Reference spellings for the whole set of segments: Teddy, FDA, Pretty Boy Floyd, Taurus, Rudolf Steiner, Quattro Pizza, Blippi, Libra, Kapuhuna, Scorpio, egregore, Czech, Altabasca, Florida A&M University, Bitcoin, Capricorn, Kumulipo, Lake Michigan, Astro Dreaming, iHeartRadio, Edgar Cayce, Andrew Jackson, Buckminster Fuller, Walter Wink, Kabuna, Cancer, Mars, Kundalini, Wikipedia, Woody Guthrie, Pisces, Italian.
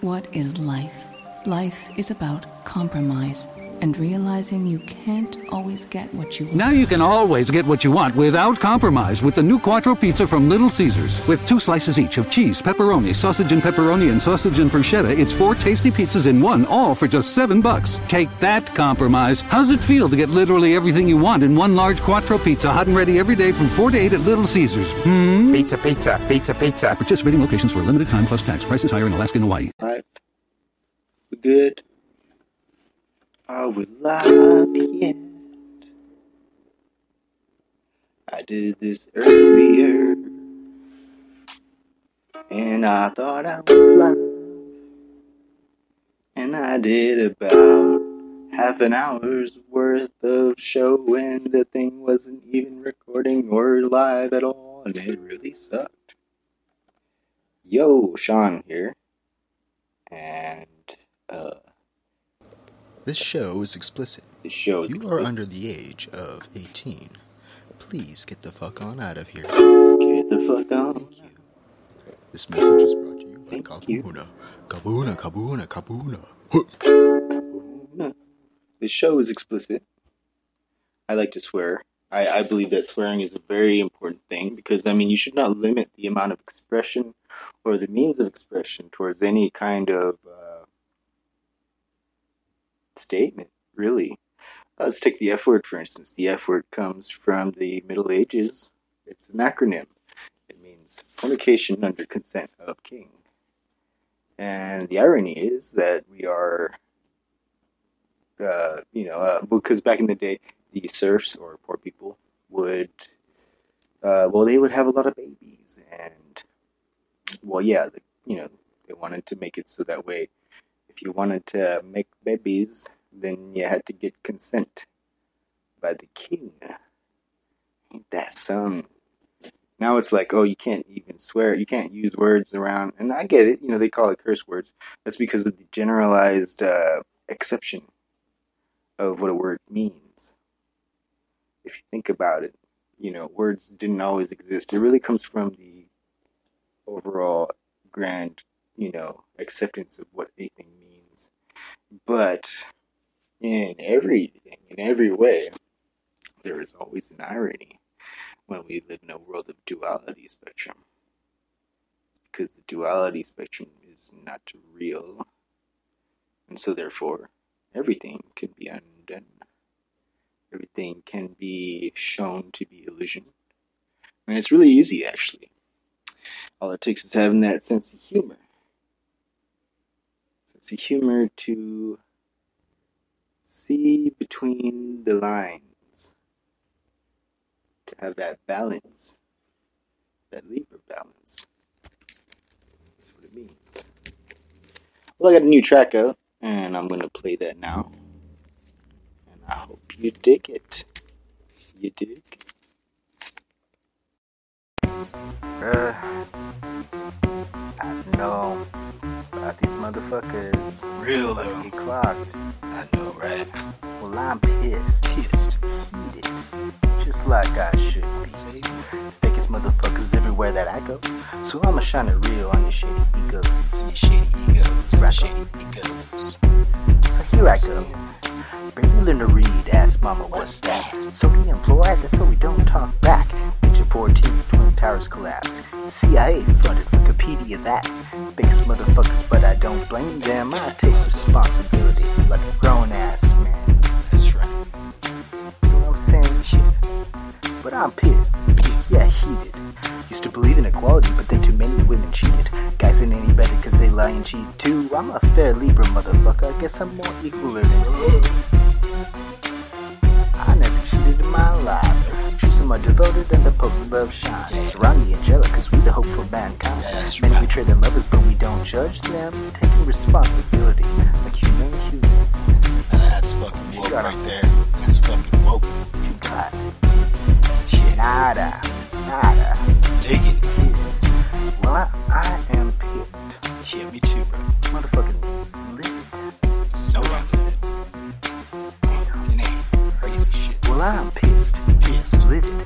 What is life? Life is about compromise and realizing you can't always get what you want. Now you can always get what you want without compromise with the new Quattro Pizza from Little Caesars. With 2 slices each of cheese, pepperoni, sausage and bruschetta, it's 4 tasty pizzas in one, all for just $7. Take that, compromise. How's it feel to get literally everything you want in one large Quattro Pizza, hot and ready every day from 4 to 8 at Little Caesars? Pizza. Participating locations for a limited time plus tax. Prices higher in Alaska and Hawaii. Good. Are we live yet? I did this earlier, and I thought I was live, and I did about half an hour's worth of show, and the thing wasn't even recording or live at all, and it really sucked. Yo, Sean here, and this show is explicit. If you are under the age of 18, please get the fuck on out of here. Get the fuck on. Thank you. This message is brought to you by Kapuhuna. Kabuna. This show is explicit. I like to swear. I believe that swearing is a very important thing because, I mean, you should not limit the amount of expression or the means of expression towards any kind of statement, really. Let's take the F word, for instance. The F word comes from the Middle Ages. It's an acronym. It means fornication under consent of king. And the irony is that we are, because back in the day, the serfs or poor people would, they would have a lot of babies. And, they wanted to make it so that way if you wanted to make babies, then you had to get consent by the king. Ain't that some? Now it's like, oh, you can't even swear. You can't use words around. And I get it. You know, they call it curse words. That's because of the generalized acception of what a word means. If you think about it, you know, words didn't always exist. It really comes from the overall grand, acceptance of what anything means. But in every way, there is always an irony when we live in a world of duality spectrum. It's because the duality spectrum is not real. And so therefore, everything can be undone. Everything can be shown to be illusion. And it's really easy, actually. All it takes is having that sense of humor. Sense of humor to see between the lines. To have that balance. That Libra balance. That's what it means. Well, I got a new track out, and I'm going to play that now. And I hope you dig it. You dig? I know about these motherfuckers. Real though. Get clocked. I know, right? Well, I'm pissed. Heated. Just like I should be. Fakest motherfuckers everywhere that I go. So I'ma shine it real on your shady ego. So here I go. Baby, learn to read. Ask mama what's that? Sodium fluoride, that's so we don't talk back. Picture 14, Twin Towers collapse. CIA funded Wikipedia that. Biggest motherfuckers, but I don't blame them. I take responsibility like a grown ass man. That's right. You know what I'm saying? Shit. But I'm pissed. Yeah, heated. Used to believe in equality, but then too many women cheated. Guys ain't any better cause they lie and cheat too. I'm a fair Libra motherfucker. I guess I'm more equaler than you. I never cheated in my life. True, some are devoted and the Pope of love shines. Yeah. Surround the angelic, cause we the hope for mankind. That's many right. Betray their lovers, but we don't judge them. Taking responsibility like human. That's fucking woke right there. That's fucking woke. You got it. Shit. Nada. Dig it. Pissed. Well, I am pissed. Yeah, me too, bro. Motherfucking lit. So I'm pissed, livid,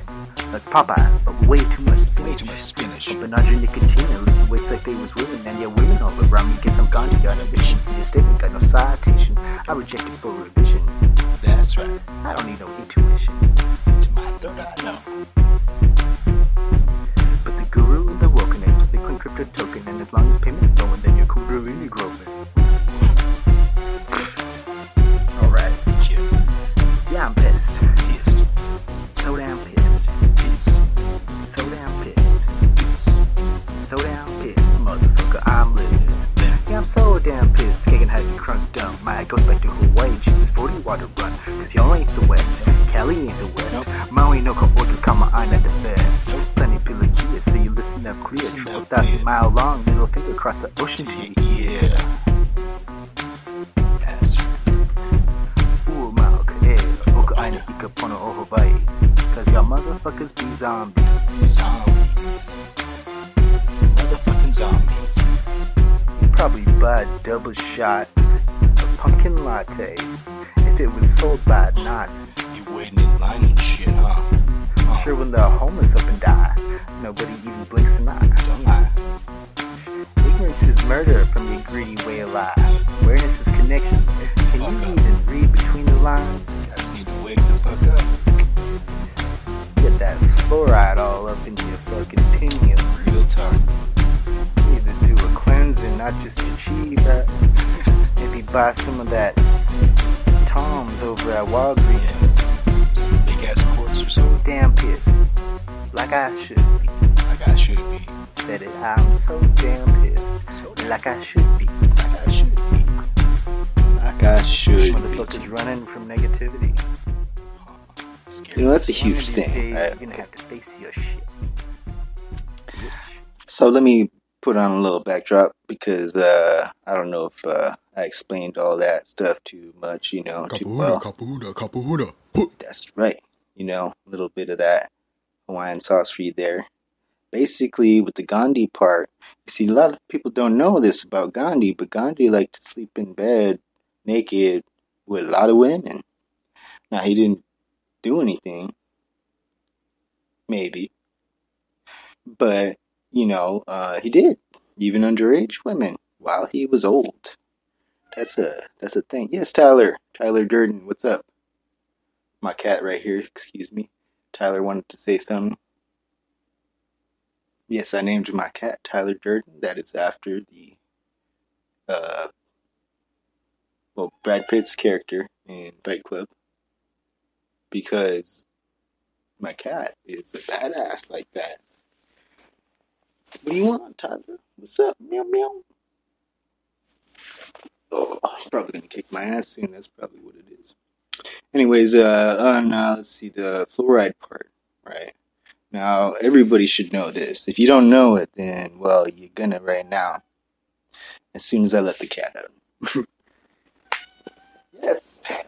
Like Popeye, but way too much spinach. Way too much spinach. But Benadryl Nicotine waits like they was women, and yeah, women all around me. Guess I'm gone, you got no vision. See the statement, got no citation. I reject it for revision. That's right. I don't need no intuition. To my third eye, no. But the guru and the woke connect with the coin crypto token, and as long as payment's on, then you're cool, really growing. Alright. Yeah, I'm pissed. Pissed. So damn pissed. Pissed. So damn pissed. Pissed. So damn pissed, motherfucker, I'm living. Yeah, I'm so damn pissed. Kagan had me crunk dumb. My goes back to Hawaii. Jesus, 40 water run. Cause y'all ain't the West. Cali ain't the West. Nope. Maui no Kaorkas, Kama ain't the best. Nope. Plenty Pelagia, so you listen up clear. 12,000 mile long, middle finger across the ocean to you. Yeah. Cause y'all motherfuckers be zombies. Zombies. Motherfucking zombies. You'd probably buy a double shot of pumpkin latte if it was sold by a Nazi. You waiting in line and shit, huh? Oh. Sure, when the homeless up and die, nobody even blinks an eye. Don't lie. Ignorance is murder from the greedy way of life. Awareness is connection. Can you even read between the lines? I just need to wake the fuck up. Get that fluoride all up in your fucking pinion. Real talk. You need to do a cleansing, not just achieve that. Maybe buy some of that Tom's over at Walgreens. Some big ass quarters or something. Damn pissed. Like I should be. Like I should be. Said it, I'm so damn pissed. So damn like I should be. Like I should be. Like I should be. Motherfuckers running from negativity. You know, that's a huge thing. Right? You're gonna have to face your shit. So let me put on a little backdrop because I don't know if I explained all that stuff too much, you know, too well. Kapuhuna. That's right. You know, a little bit of that Hawaiian sauce for you there. Basically, with the Gandhi part, you see, a lot of people don't know this about Gandhi, but Gandhi liked to sleep in bed naked with a lot of women. Now, he didn't do anything, maybe, but you know, he did, even underage women while he was old. That's a thing. Yes, Tyler Durden, what's up? My cat right here, excuse me. Tyler wanted to say something. Yes, I named my cat Tyler Durden. That is after the Brad Pitt's character in Fight Club. Because my cat is a badass like that. What do you want, Tyler? What's up? Meow, meow. Oh, he's probably going to kick my ass soon. That's probably what it is. Anyways, let's see the fluoride part, right? Now, everybody should know this. If you don't know it, then, well, you're going to right now. As soon as I let the cat out. Yes, Tyler.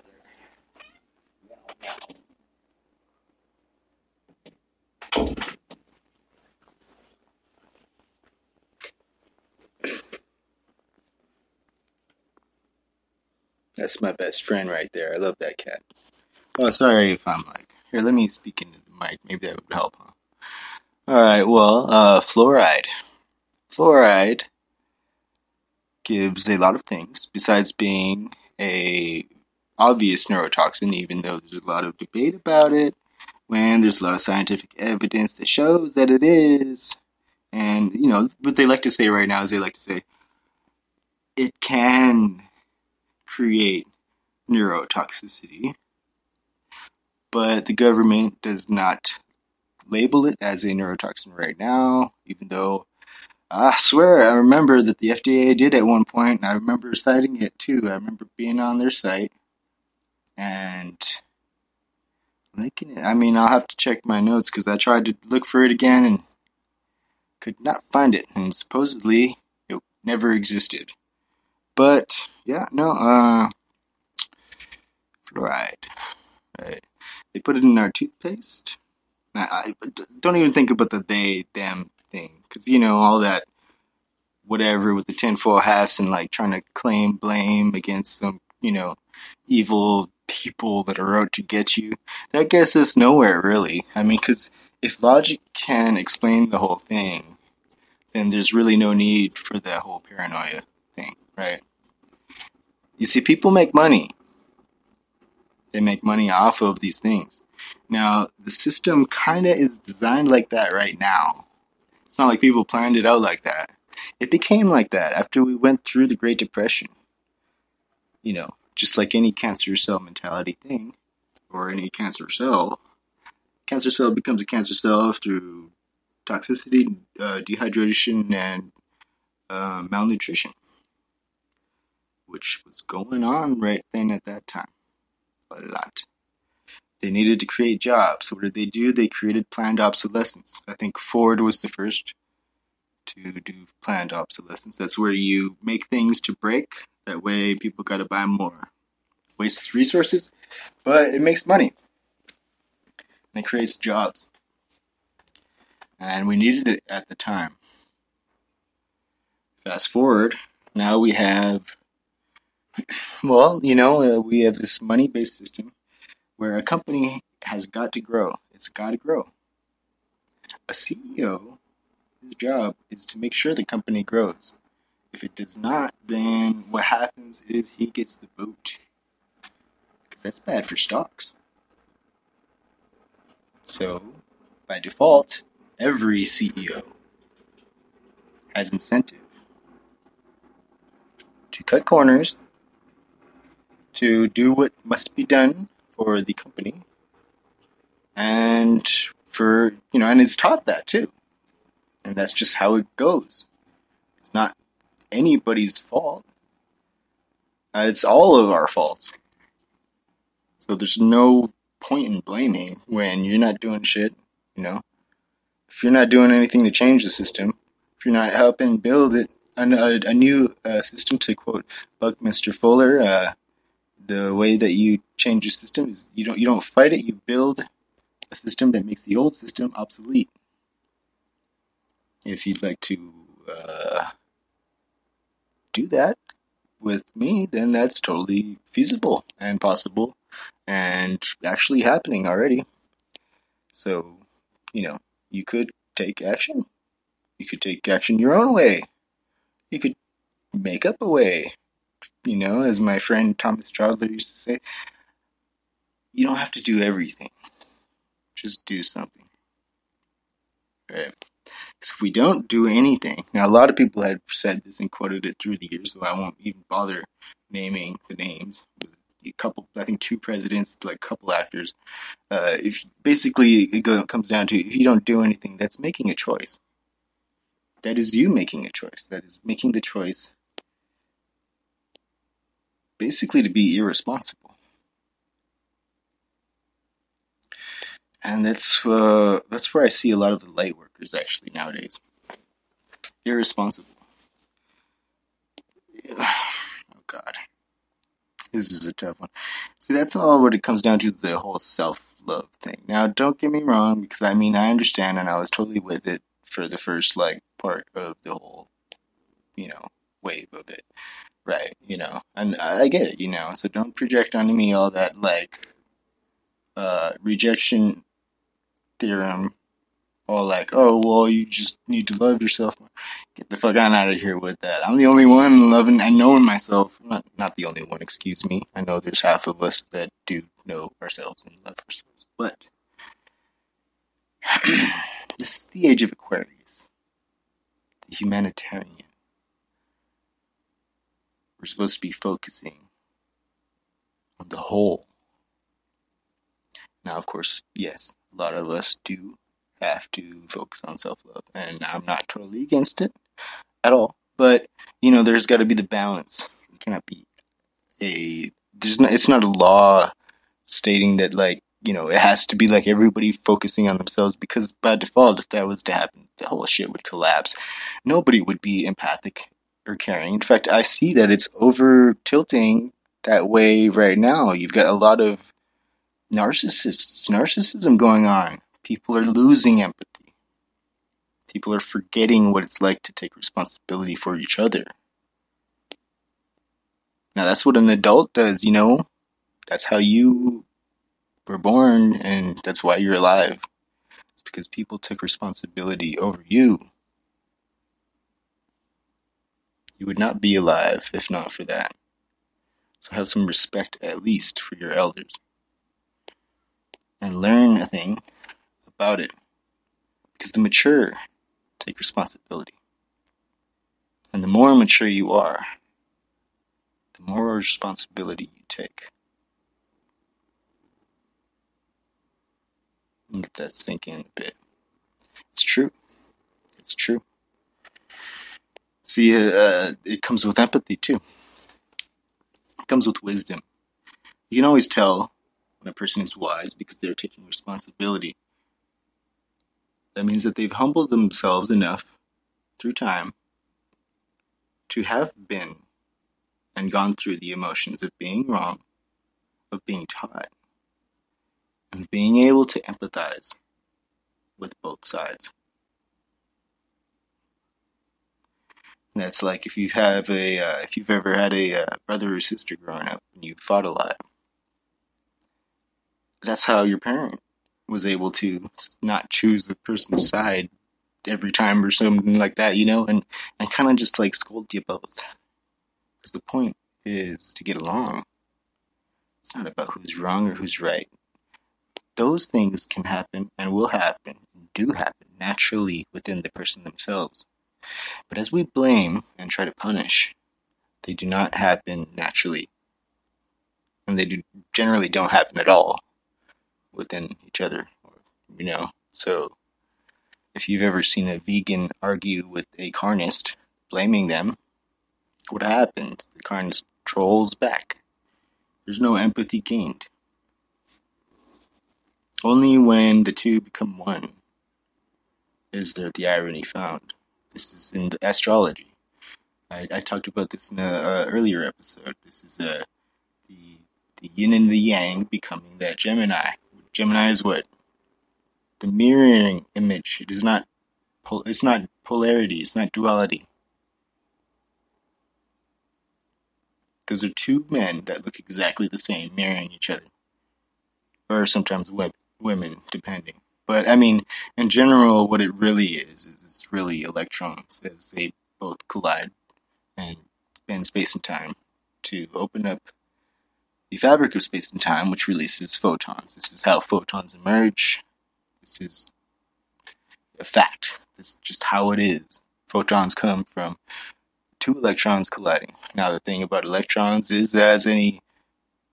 That's my best friend right there. I love that cat. Oh, sorry if I'm like... Here, let me speak into the mic. Maybe that would help, huh? Alright, well, fluoride. Fluoride gives a lot of things. Besides being a obvious neurotoxin, even though there's a lot of debate about it, when there's a lot of scientific evidence that shows that it is. And, you know, what they like to say right now is they like to say, it can create neurotoxicity, but the government does not label it as a neurotoxin right now, even though I swear I remember that the FDA did at one point, and I remember citing it too. I remember being on their site and linking it. I mean, I'll have to check my notes because I tried to look for it again and could not find it, and supposedly it never existed. But, yeah, no, fluoride, right? They put it in our toothpaste. Now, I don't even think about the they, them thing. Because, you know, all that whatever with the tinfoil hats and, like, trying to claim blame against some, you know, evil people that are out to get you. That gets us nowhere, really. I mean, because if logic can explain the whole thing, then there's really no need for that whole paranoia thing, right? You see, people make money. They make money off of these things. Now, the system kind of is designed like that right now. It's not like people planned it out like that. It became like that after we went through the Great Depression. You know, just like any cancer cell mentality thing, or any cancer cell becomes a cancer cell through toxicity, dehydration, and malnutrition, which was going on right then at that time. A lot. They needed to create jobs. What did they do? They created planned obsolescence. I think Ford was the first to do planned obsolescence. That's where you make things to break. That way people got to buy more. Wastes resources, but it makes money. And it creates jobs. And we needed it at the time. Fast forward, now we have... Well, you know, we have this money-based system where a company has got to grow. It's got to grow. A CEO, his job is to make sure the company grows. If it does not, then what happens is he gets the boot. Because that's bad for stocks. So, by default, every CEO has incentive to cut corners, to do what must be done for the company, and for, you know, and it's taught that too. And that's just how it goes. It's not anybody's fault. It's all of our faults. So there's no point in blaming when you're not doing shit, you know. If you're not doing anything to change the system, if you're not helping build it, a new system, to quote Buckminster Fuller, the way that you change your system is you don't fight it, you build a system that makes the old system obsolete. If you'd like to do that with me, then that's totally feasible and possible and actually happening already. So, you know, you could take action. You could take action your own way. You could make up a way. You know, as my friend Thomas Childler used to say, you don't have to do everything. Just do something. Right? Because if we don't do anything... Now, a lot of people had said this and quoted it through the years, so I won't even bother naming the names. A couple, I think two presidents, like a couple actors. Basically, it comes down to, if you don't do anything, that's making a choice. That is you making a choice. That is making the choice... basically to be irresponsible. And that's where I see a lot of the lightworkers actually nowadays. Irresponsible. Oh God. This is a tough one. See, that's all what it comes down to, is the whole self-love thing. Now, don't get me wrong, because I mean, I understand, and I was totally with it for the first, like, part of the whole, you know, wave of it. Right, you know, and I get it, you know, so don't project onto me all that, like, rejection theorem, all like, oh, well, you just need to love yourself. Get the fuck on out of here with that. I'm the only one loving, I know myself, not the only one, excuse me. I know there's half of us that do know ourselves and love ourselves, but this is the age of Aquarius, the humanitarian. We're supposed to be focusing on the whole. Now, of course, yes, a lot of us do have to focus on self-love, and I'm not totally against it at all. But, you know, there's got to be the balance. It cannot be it's not a law stating that, like, you know, it has to be like everybody focusing on themselves, because by default, if that was to happen, the whole shit would collapse. Nobody would be empathic or caring. In fact, I see that it's over-tilting that way right now. You've got a lot of narcissism going on. People are losing empathy. People are forgetting what it's like to take responsibility for each other. Now, that's what an adult does, you know? That's how you were born, and that's why you're alive. because people took responsibility over you. You would not be alive if not for that. So have some respect, at least, for your elders. And learn a thing about it. Because the mature take responsibility. And the more mature you are, the more responsibility you take. Let that sink in a bit. It's true. It's true. See, it comes with empathy, too. It comes with wisdom. You can always tell when a person is wise because they're taking responsibility. That means that they've humbled themselves enough through time to have been and gone through the emotions of being wrong, of being taught, and being able to empathize with both sides. And that's like if you have if you've ever had a brother or sister growing up and you fought a lot. That's how your parent was able to not choose the person's side every time or something like that, you know, and kind of just like scold you both. Because the point is to get along. It's not about who's wrong or who's right. Those things can happen and will happen and do happen naturally within the person themselves. But as we blame and try to punish, they do not happen naturally. And they generally don't happen at all within each other, you know. So if you've ever seen a vegan argue with a carnist, blaming them, what happens? The carnist trolls back. There's no empathy gained. Only when the two become one is there the irony found. This is in the astrology. I talked about this in an earlier episode. This is the yin and the yang becoming that Gemini. Gemini is what? The mirroring image. It is not. It's not polarity. It's not duality. Those are two men that look exactly the same, mirroring each other, or sometimes women, depending. But I mean, in general, what it really is it's really electrons as they both collide and bend space and time to open up the fabric of space and time, which releases photons. This is how photons emerge. This is a fact. This is just how it is. Photons come from two electrons colliding. Now, the thing about electrons is, as any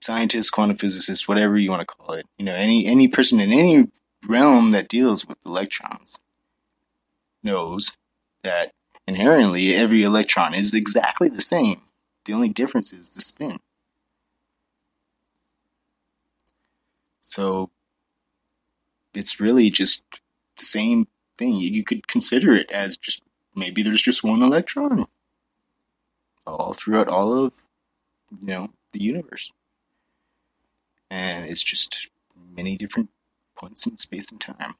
scientists, quantum physicists, whatever you want to call it, you know, any person in any realm that deals with electrons knows that inherently every electron is exactly the same. The only difference is the spin. So it's really just the same thing. You could consider it as just maybe there's just one electron all throughout all of, you know, the universe. And it's just many different points in space and time.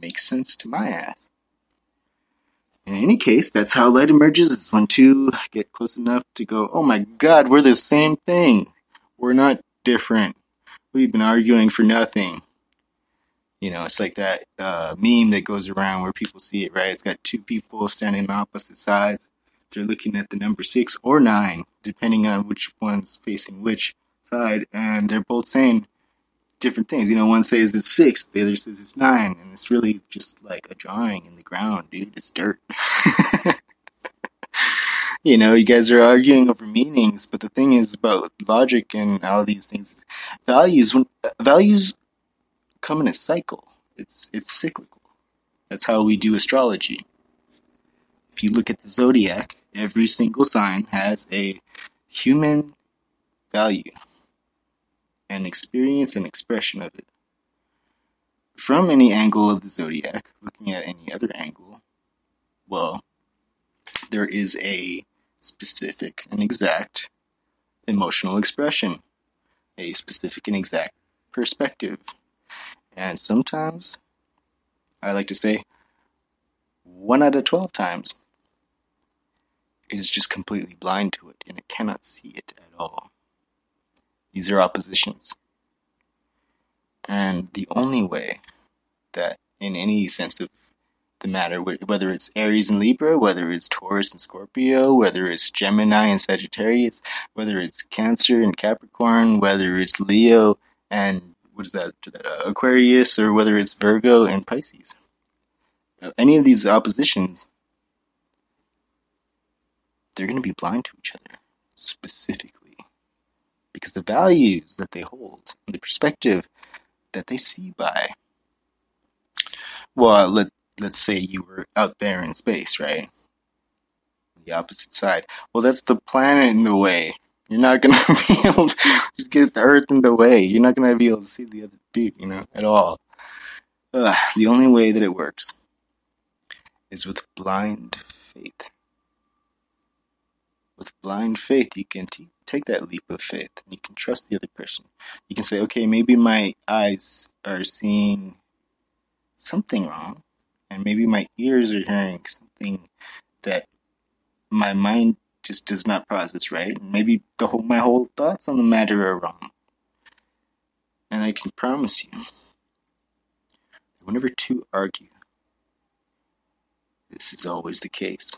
Makes sense to my ass. In any case, that's how light emerges. It's when two get close enough to go, oh my god, we're the same thing. We're not different. We've been arguing for nothing. You know, it's like that meme that goes around where people see it, right? It's got two people standing on opposite sides. They're looking at the number 6 or 9, depending on which one's facing which side, and they're both saying different things. You know, one says it's 6, the other says it's 9, and it's really just like a drawing in the ground, dude. It's dirt. You know, you guys are arguing over meanings, but the thing is about logic and all these things. Values come in a cycle. It's cyclical. That's how we do astrology. If you look at the zodiac, every single sign has a human value, an experience and expression of it. From any angle of the zodiac, looking at any other angle, well, there is a specific and exact emotional expression, a specific and exact perspective. And sometimes, I like to say, 1 out of 12 times, it is just completely blind to it, and it cannot see it at all. These are oppositions. And the only way that in any sense of the matter, whether it's Aries and Libra, whether it's Taurus and Scorpio, whether it's Gemini and Sagittarius, whether it's Cancer and Capricorn, whether it's Leo and Aquarius, or whether it's Virgo and Pisces. Any of these oppositions, they're going to be blind to each other, specifically, because the values that they hold, the perspective that they see by, well, let's say you were out there in space, right? The opposite side. Well, that's the planet in the way. You're not going to be able to just get the Earth in the way. You're not going to be able to see the other dude, at all. The only way that it works is with blind faith. With blind faith, you can take that leap of faith, and you can trust the other person. You can say, okay, maybe my eyes are seeing something wrong, and maybe my ears are hearing something that my mind just does not process right. And maybe my whole thoughts on the matter are wrong. And I can promise you, whenever two argue, this is always the case.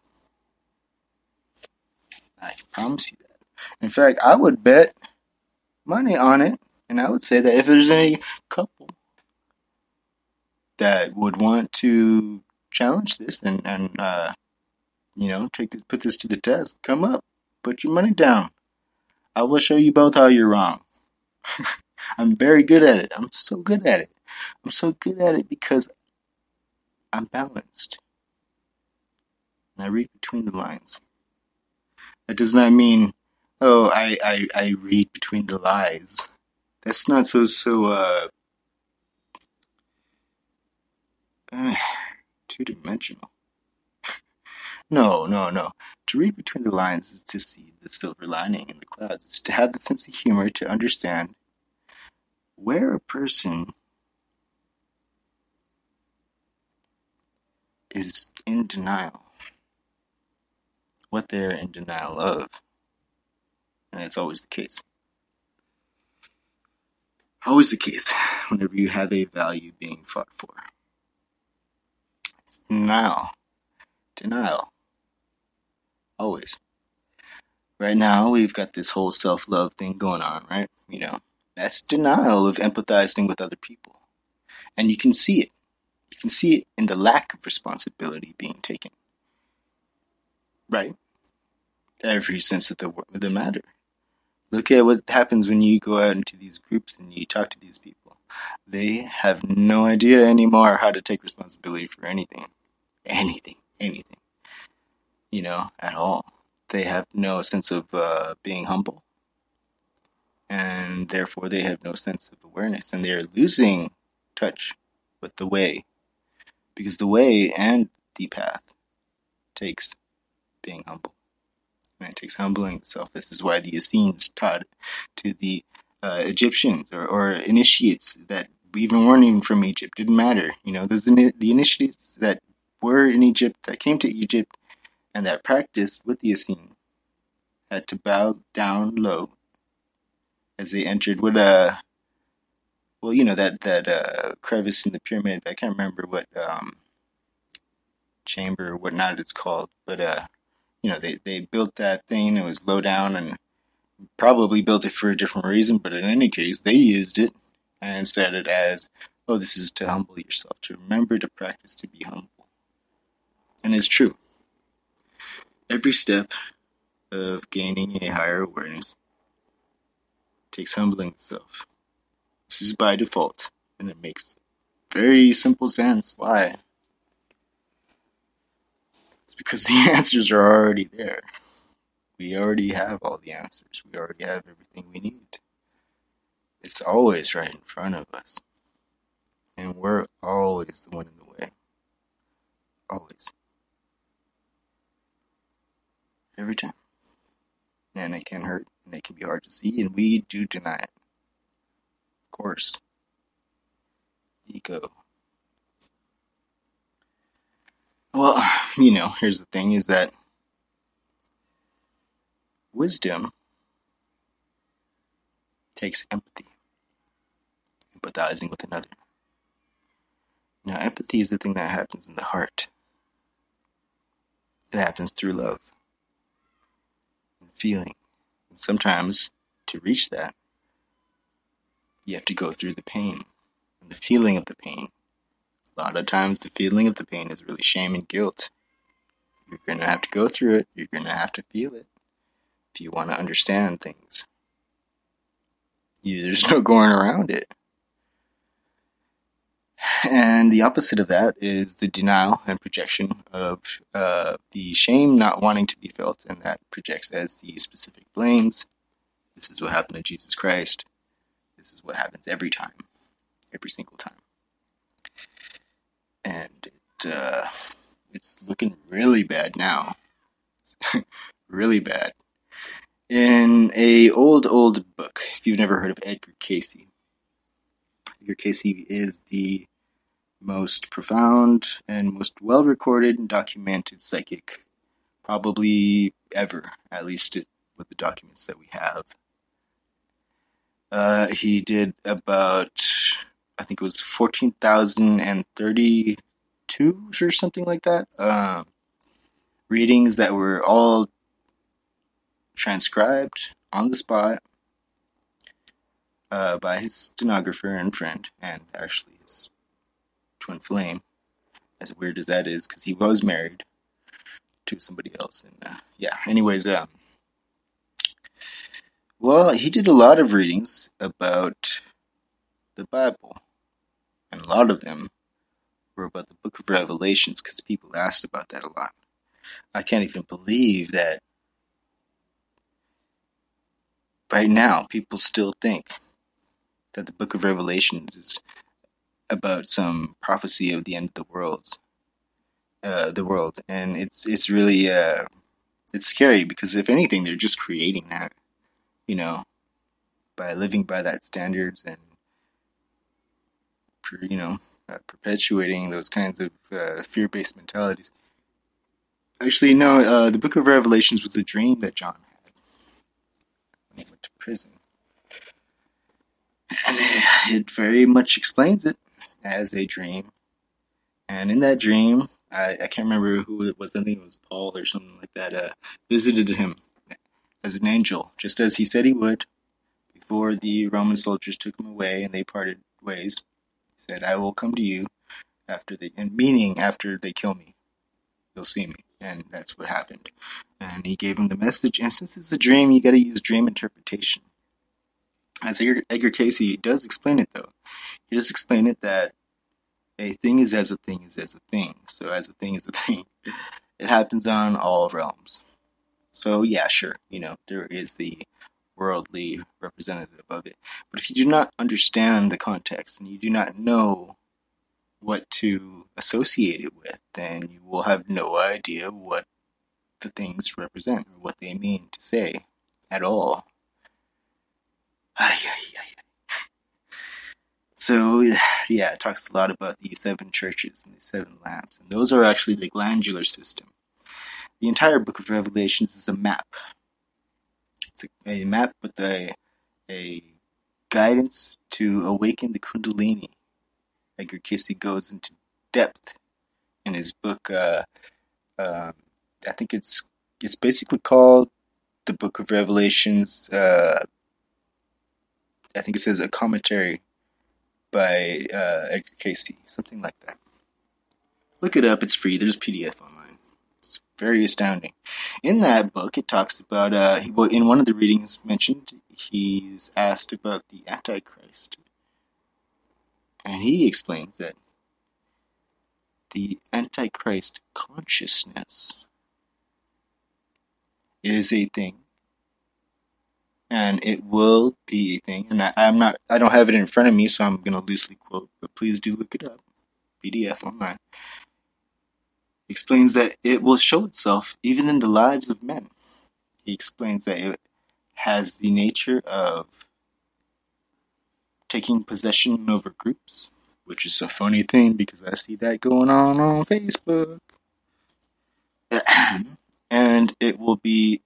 I can promise you that. In fact, I would bet money on it, and I would say that if there's any couple that would want to challenge this and put this to the test, come up, put your money down. I will show you both how you're wrong. I'm very good at it. I'm so good at it. I'm so good at it because I'm balanced. And I read between the lines. That does not mean, I read between the lies. That's not so two-dimensional. No. To read between the lines is to see the silver lining in the clouds. It's to have the sense of humor to understand where a person is in denial, what they're in denial of. And it's always the case. Always the case whenever you have a value being fought for. It's denial. Denial. Always. Right now, we've got this whole self-love thing going on, right? That's denial of empathizing with other people. And you can see it. You can see it in the lack of responsibility being taken. Right? Every sense of the matter. Look at what happens when you go out into these groups and you talk to these people. They have no idea anymore how to take responsibility for anything. Anything. At all. They have no sense of being humble. And therefore they have no sense of awareness. And they are losing touch with the way. Because the way and the path takes being humble. And it takes humbling itself. This is why the Essenes taught to the Egyptians or initiates that even weren't even from Egypt. Didn't matter. Those the initiates that were in Egypt, that came to Egypt, and that practiced with the Essene, had to bow down low as they entered that crevice in the pyramid. I can't remember what chamber or whatnot it's called, but they built that thing. It was low down and probably built it for a different reason, but in any case, they used it and said it as, this is to humble yourself, to remember to practice to be humble. And it's true. Every step of gaining a higher awareness takes humbling itself. This is by default, and it makes very simple sense. Why? It's because the answers are already there. We already have all the answers. We already have everything we need. It's always right in front of us. And we're always the one in the way. Always. Every time. And it can hurt, and it can be hard to see, and we do deny it. Of course. Ego. Well, here's the thing, is that wisdom takes empathy. Empathizing with another. Now, empathy is the thing that happens in the heart. It happens through love and feeling. And sometimes, to reach that, you have to go through the pain and the feeling of the pain. A lot of times, the feeling of the pain is really shame and guilt. You're going to have to go through it. You're going to have to feel it if you want to understand things. There's no going around it. And the opposite of that is the denial and projection of the shame not wanting to be felt, and that projects as the specific blames. This is what happened to Jesus Christ. This is what happens every time, every single time. And it's looking really bad now. Really bad. In a old book, if you've never heard of Edgar Cayce, Edgar Cayce is the most profound and most well-recorded and documented psychic probably ever, at least with the documents that we have. He did about, I think it was 14,032 or something like that, readings that were all transcribed on the spot by his stenographer and friend, and actually his twin flame, as weird as that is, because he was married to somebody else. And well, he did a lot of readings about the Bible, and a lot of them were about the Book of Revelations, because people asked about that a lot. I can't even believe that right now, people still think that the Book of Revelations is about some prophecy of the end of the world, and it's really it's scary, because if anything, they're just creating that, by living by that standards and perpetuating those kinds of fear-based mentalities. Actually, no, the Book of Revelations was a dream that John had. He went to prison, and it very much explains it as a dream. And in that dream, I can't remember who it was. I think it was Paul or something like that. Visited him as an angel, just as he said he would, before the Roman soldiers took him away and they parted ways. He said, "I will come to you after they kill me, you'll see me." And that's what happened. And he gave him the message. And since it's a dream, you got to use dream interpretation. As Edgar Cayce does explain it, though. He does explain it that a thing is as a thing is as a thing. So as a thing is a thing. It happens on all realms. So yeah, sure. There is the worldly representative of it. But if you do not understand the context and you do not know what to associate it with, then you will have no idea what the things represent or what they mean to say at all. So, it talks a lot about the seven churches and the seven lamps, and those are actually the glandular system. The entire Book of Revelations is a map. It's a map with a guidance to awaken the Kundalini. Edgar Cayce goes into depth in his book. I think it's basically called the Book of Revelations. I think it says a commentary by Edgar Cayce, something like that. Look it up; it's free. There's a PDF online. It's very astounding. In that book, it talks about. In one of the readings mentioned, he's asked about the Anti-Christ. And he explains that the Antichrist consciousness is a thing, and it will be a thing. And I don't have it in front of me, so I'm going to loosely quote, but please do look it up. PDF online. Explains that it will show itself even in the lives of men. He explains that it has the nature of taking possession over groups, which is a funny thing because I see that going on Facebook. And it will be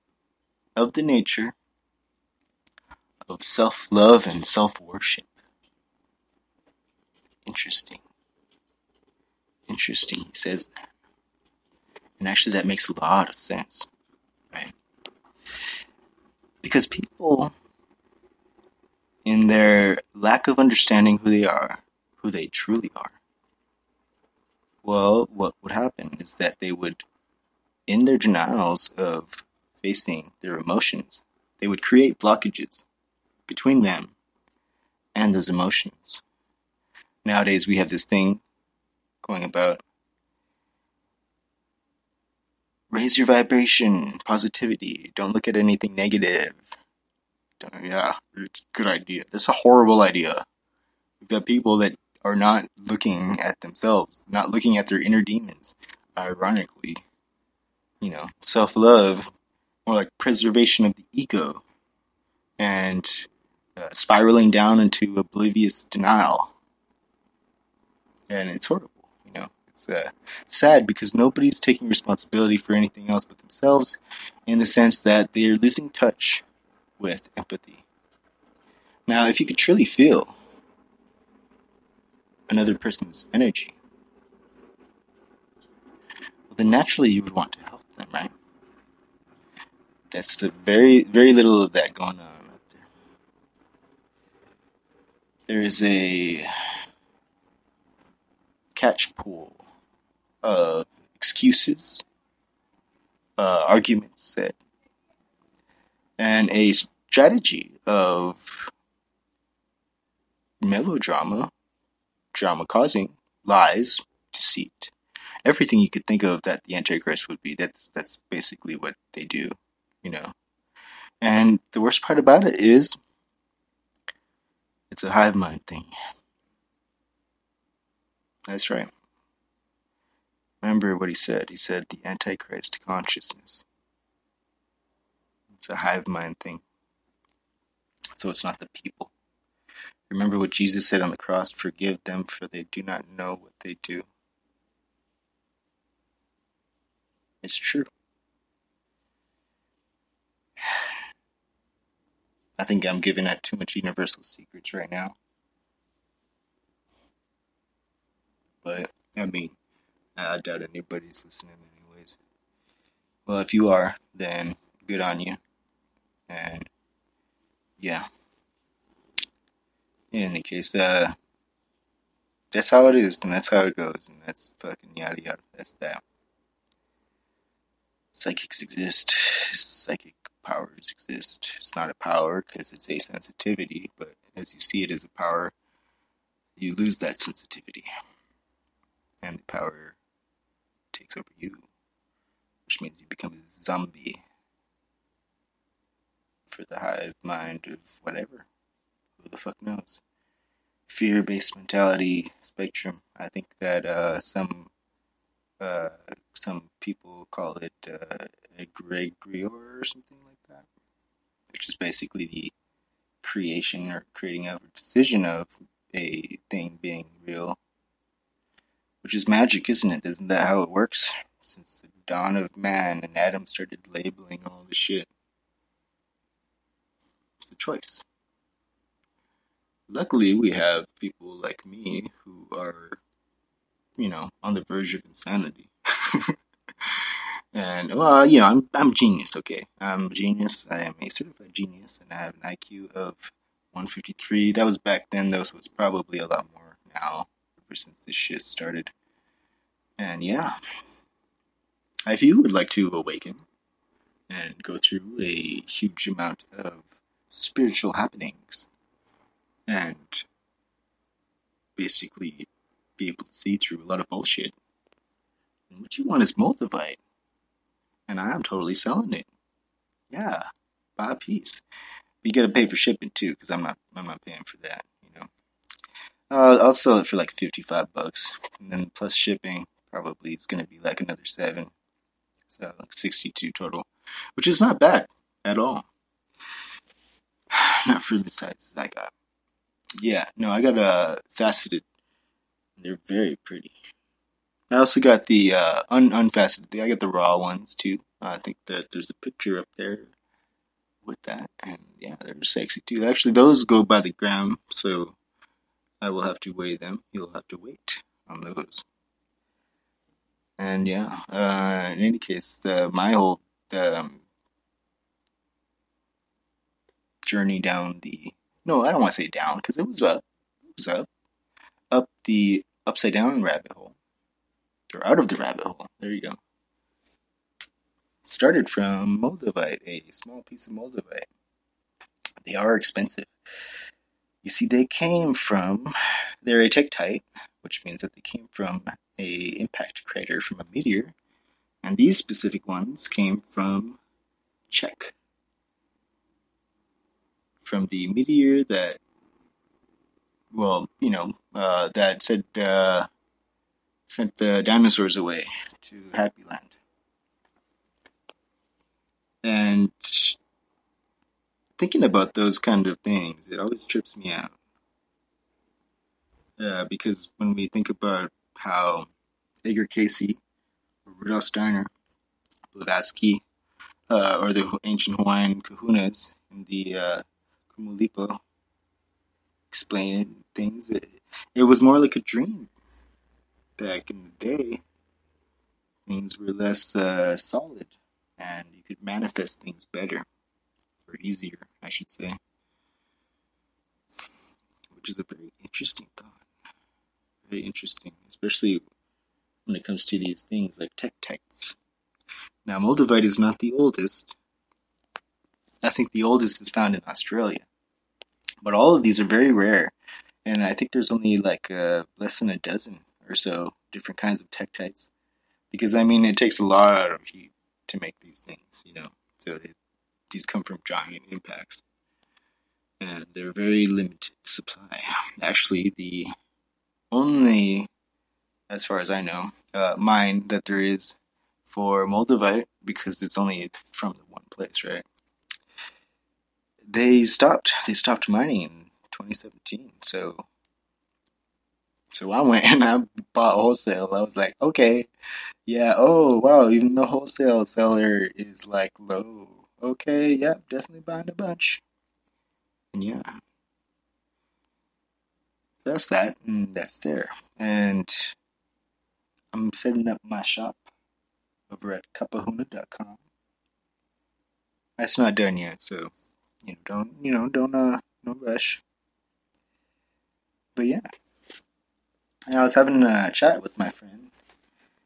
of the nature of self-love and self-worship. Interesting. Interesting, he says that. And actually that makes a lot of sense, right? Because people, in their lack of understanding who they are, who they truly are, well, what would happen is that they would, in their denials of facing their emotions, they would create blockages between them and those emotions. Nowadays, we have this thing going about raise your vibration, positivity, don't look at anything negative. Yeah, good idea. That's a horrible idea. We've got people that are not looking at themselves, not looking at their inner demons, ironically. You know, self-love, more like preservation of the ego, and spiraling down into oblivious denial. And it's horrible, you know. It's sad because nobody's taking responsibility for anything else but themselves, in the sense that they're losing touch with empathy. Now, if you could truly feel another person's energy, well, then naturally you would want to help them, right? That's the very, very little of that going on out there. There is a catchpool of excuses, arguments that, and a strategy of melodrama, drama-causing, lies, deceit. Everything you could think of that the Antichrist would be, that's basically what they do, you know. And the worst part about it is, it's a hive mind thing. That's right. Remember what he said. He said the Antichrist consciousness. It's a hive mind thing. So it's not the people. Remember what Jesus said on the cross, forgive them for they do not know what they do. It's true. I think I'm giving out too much universal secrets right now. But, I mean, I doubt anybody's listening anyways. Well, if you are, then good on you. And, yeah. In any case, that's how it is, and that's how it goes, and that's fucking yada yada, that's that. Psychics exist, psychic powers exist. It's not a power, because it's a sensitivity, but as you see it as a power, you lose that sensitivity. And the power takes over you, which means you become a zombie for the hive mind of whatever. Who the fuck knows? Fear-based mentality spectrum. I think that some people call it egregore or something like that, which is basically the creation or creating of or decision of a thing being real, which is magic, isn't it? Isn't that how it works? Since the dawn of man and Adam started labeling all this shit. It's a choice. Luckily, we have people like me who are, you know, on the verge of insanity. And, well, you know, I'm genius, okay? I'm a genius. I am a certified genius, and I have an IQ of 153. That was back then, though, so it's probably a lot more now, ever since this shit started. And, yeah. If you would like to awaken and go through a huge amount of spiritual happenings, and basically be able to see through a lot of bullshit, and what you want is Moldavite. And I'm totally selling it. Yeah. Buy a piece. But you gotta pay for shipping too, because I'm not paying for that, you know. I'll sell it for like $55. And then plus shipping, probably it's gonna be like another 7. So like 62 total. Which is not bad at all. Not for the sizes I got. Yeah, no, I got faceted. They're very pretty. I also got the unfaceted. I got the raw ones, too. I think that there's a picture up there with that. And, yeah, they're sexy, too. Actually, those go by the gram, so I will have to weigh them. You'll have to wait on those. And yeah, in any case, my whole journey down the, no, I don't want to say down, because it was up. It was up. Up the upside down rabbit hole. Or out of the rabbit hole. There you go. Started from Moldavite, a small piece of Moldavite. They are expensive. You see, they came from, they're a tectite, which means that they came from a impact crater from a meteor. And these specific ones came from Czech. From the meteor that, well, you know, that said, sent the dinosaurs away to Happy Land. And thinking about those kind of things, it always trips me out. Because when we think about how Edgar Cayce, Rudolf Steiner, Blavatsky, or the ancient Hawaiian kahunas in the Kumulipo explain things, it was more like a dream. Back in the day, things were less solid, and you could manifest things better, or easier, I should say. Which is a very interesting thought. Very interesting, especially when it comes to these things like tektites. Now, Moldavite is not the oldest. I think the oldest is found in Australia. But all of these are very rare, and I think there's only like less than a dozen or so different kinds of tektites, because I mean it takes a lot of heat to make these things, you know. So these come from giant impacts, and they're very limited supply. Actually, the only, as far as I know, mine that there is for Moldavite, because it's only from the one place, right? They stopped mining in 2017, so. So I went and I bought wholesale. I was like, okay, yeah, oh, wow, even the wholesale seller is like low. Okay, yep, yeah, definitely buying a bunch. And yeah. So that's that, and that's there. And I'm setting up my shop over at Kapuhuna.com. That's not done yet, so, you know, don't rush. But yeah. And I was having a chat with my friend,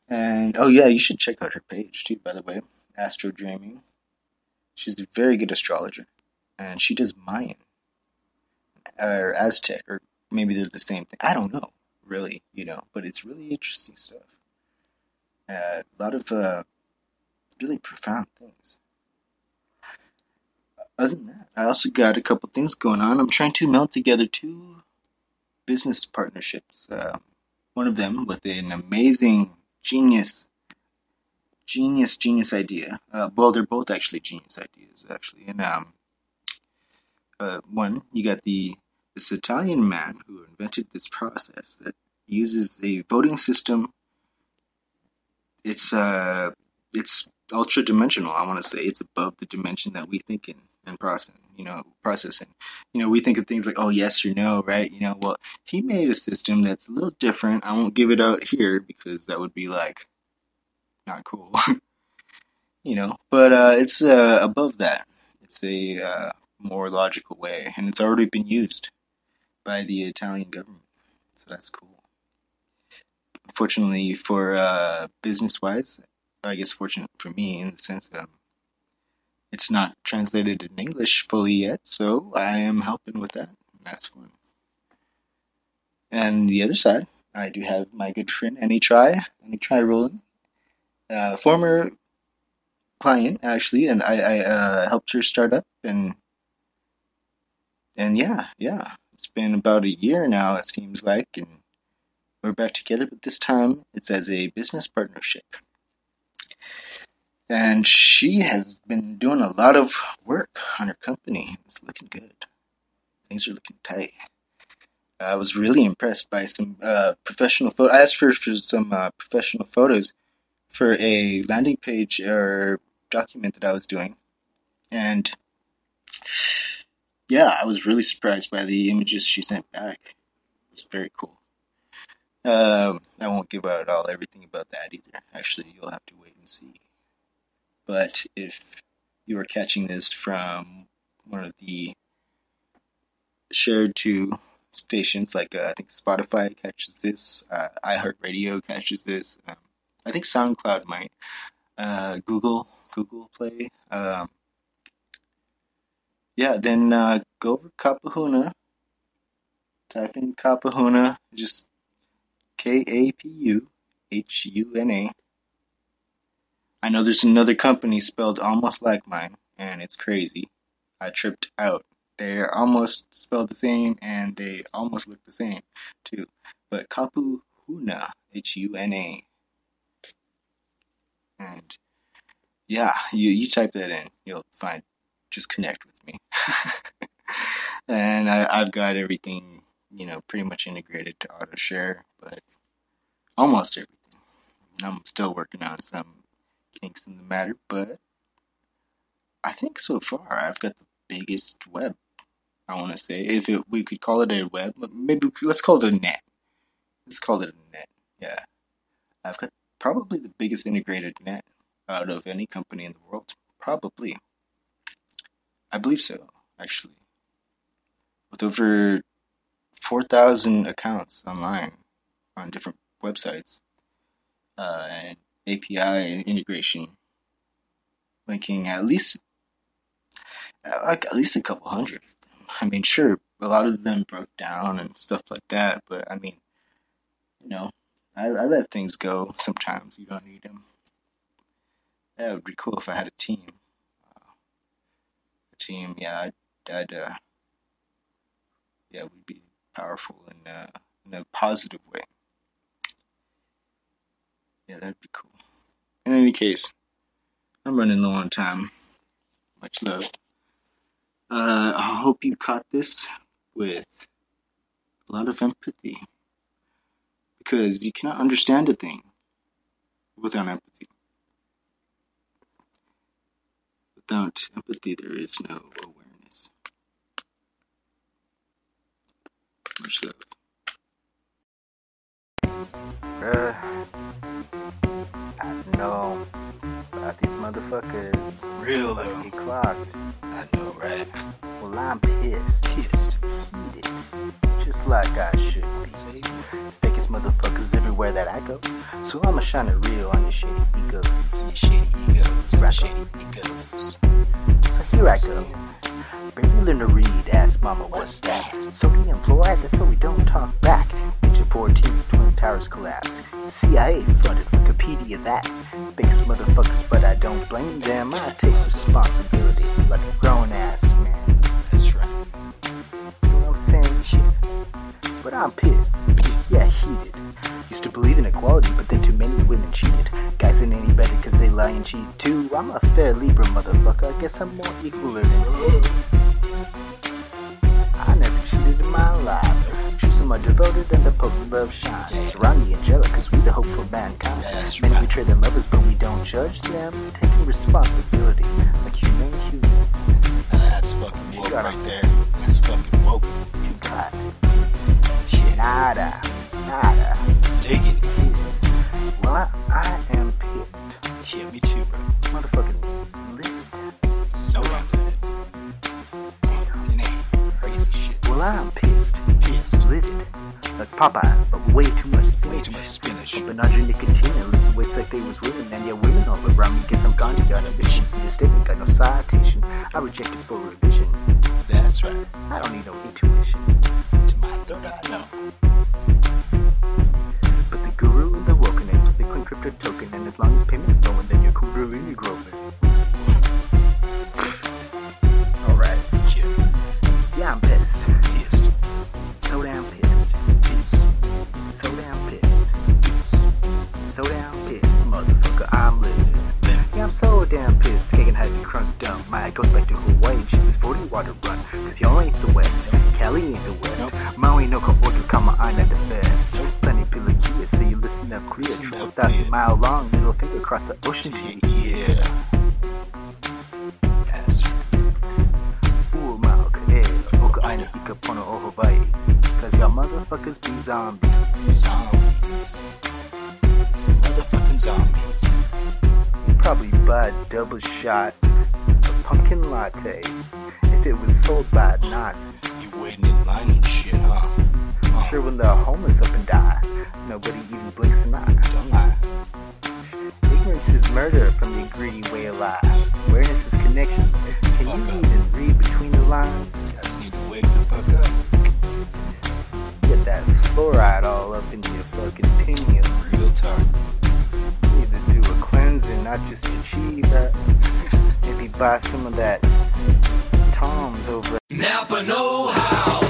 and oh yeah, you should check out her page too, by the way, Astro Dreaming. She's a very good astrologer, and she does Mayan, or Aztec, or maybe they're the same thing. I don't know, really, you know, but it's really interesting stuff. A lot of really profound things. Other than that, I also got a couple things going on. I'm trying to meld together two business partnerships. One of them with an amazing genius idea. Well, they're both actually genius ideas, actually. And one, you got this Italian man who invented this process that uses a voting system. It's ultra dimensional. I want to say it's above the dimension that we think in. And processing. You know, we think of things like, oh, yes or no, right? You know, well, he made a system that's a little different. I won't give it out here because that would be, like, not cool. You know, but it's above that. It's a more logical way, and it's already been used by the Italian government, so that's cool. Fortunately for business-wise, I guess fortunate for me in the sense that it's not translated in English fully yet, so I am helping with that. That's fun. And the other side, I do have my good friend, Annie Try Roland, former client, actually, and I helped her start up, and yeah, it's been about a year now, it seems like, and we're back together, but this time it's as a business partnership. And she has been doing a lot of work on her company. It's looking good. Things are looking tight. I was really impressed by some professional photos. I asked for some professional photos for a landing page or document that I was doing. And yeah, I was really surprised by the images she sent back. It was very cool. I won't give out everything about that either. Actually, you'll have to wait and see. But if you are catching this from one of the shared to stations, like I think Spotify catches this, iHeartRadio catches this, I think SoundCloud might, Google Play, then go over Kapuhuna, type in Kapuhuna, just Kapuhuna. I know there's another company spelled almost like mine, and it's crazy. I tripped out. They're almost spelled the same, and they almost look the same, too. But Kapuhuna, Huna. And, you type that in. You'll find, just connect with me. And I've got everything, pretty much integrated to auto-share, but almost everything. I'm still working on some kinks in the matter, but I think so far I've got the biggest web, I want to say. We could call it a web, but maybe let's call it a net. Yeah. I've got probably the biggest integrated net out of any company in the world. Probably. I believe so, actually. With over 4,000 accounts online on different websites, and API integration, linking at least a couple hundred. I mean, sure, a lot of them broke down and stuff like that, but I mean, I let things go sometimes. You don't need them. That would be cool if I had a team. I'd we'd be powerful in a positive way. Yeah, that'd be cool. In any case, I'm running low on time. Much love. I hope you caught this with a lot of empathy, because you cannot understand a thing without empathy. Without empathy, there is no awareness. Much love. I know about these motherfuckers. Real though. Get clocked. I know, right? Well, I'm pissed. Heated. Just like I should be. Fakest motherfuckers everywhere that I go. So I'ma shine it real on your shady ego. So here I go. Barely learn to read. Ask mama, what's that? Sodium fluoride, that's why we don't talk back. Picture 14, Twin Towers collapse. CIA funded Wikipedia that. Biggest motherfuckers, but I don't blame them. I take responsibility like a grown ass man. That's right. You know what I'm saying? Shit. But I'm pissed. Yeah, heated. Used to believe in equality, but then too many women cheated. Guys ain't any better cause they lie and cheat too. I'm a fair Libra motherfucker, I guess I'm more equaler than you. I never cheated in my life. Choosing my devoted and the Pope of love shines. Surround the angelic cause we the hope for mankind. Many right. Betray their lovers but we don't judge them. Taking responsibility like human. That's fucking woke right there. That's fucking woke. You got it. Nada. Dig it. Well, I am pissed. Yeah, me too, bro. Motherfucking lit. So outside. Damn, it ain't crazy shit. Well, I'm pissed. Livid. Like Popeye, but way too much spinach. Benadryl Nicotina, living waste like they was women, and yeah, women all around me. Guess I'm Gandhi, got a vision. See the statement, got no citation. I rejected for revision. That's right. I don't need no intuition. To my third eye, But the guru and the woken it, the Bitcoin crypto token, and as long as payment's on, then you're really growing. Alright. Yeah, I'm pissed. So damn pissed, motherfucker, I'm living. Yeah, I'm so damn pissed, skating had me crunk dumb. My goes back to Hawaii, Jesus 40 water run. Cause y'all ain't the West, Cali ain't the West. Maui no Kaorkas, Kama I not the best. Plenty Pilakia, so you listen up clear. 12,000 mile long, middle finger across the ocean to you. Yeah. That's right. Ooh, Maoka, eh, Oka Aina, Ika Pono, O Hawaii. Cause y'all motherfuckers be zombies. Zombies. Motherfucking zombies. You'd probably buy a double shot of pumpkin latte if it was sold by a Nazi. You waiting in line and shit, huh? Oh. Sure, when the homeless up and die, nobody even blinks an eye. Don't lie. Ignorance is murder from the greedy way of lies. Awareness is connection. Can you even read between the lines? Guys need to wake the fuck up. Get that fluoride all up in your fucking pinion. Real time. You need to do a cleansing, not just achieve that. Maybe buy some of that Tom's over. Napa Know How.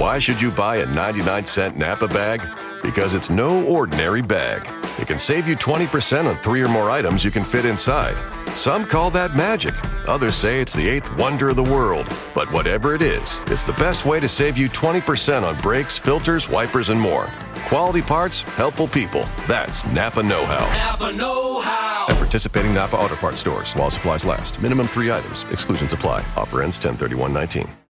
Why should you buy a 99-cent Napa bag? Because it's no ordinary bag. It can save you 20% on 3 or more items you can fit inside. Some call that magic. Others say it's the 8th wonder of the world. But whatever it is, it's the best way to save you 20% on brakes, filters, wipers, and more. Quality parts, helpful people. That's Napa Know-How. Napa Know-How. At participating Napa Auto Parts stores, while supplies last. Minimum 3 items. Exclusions apply. Offer ends 10/31/19.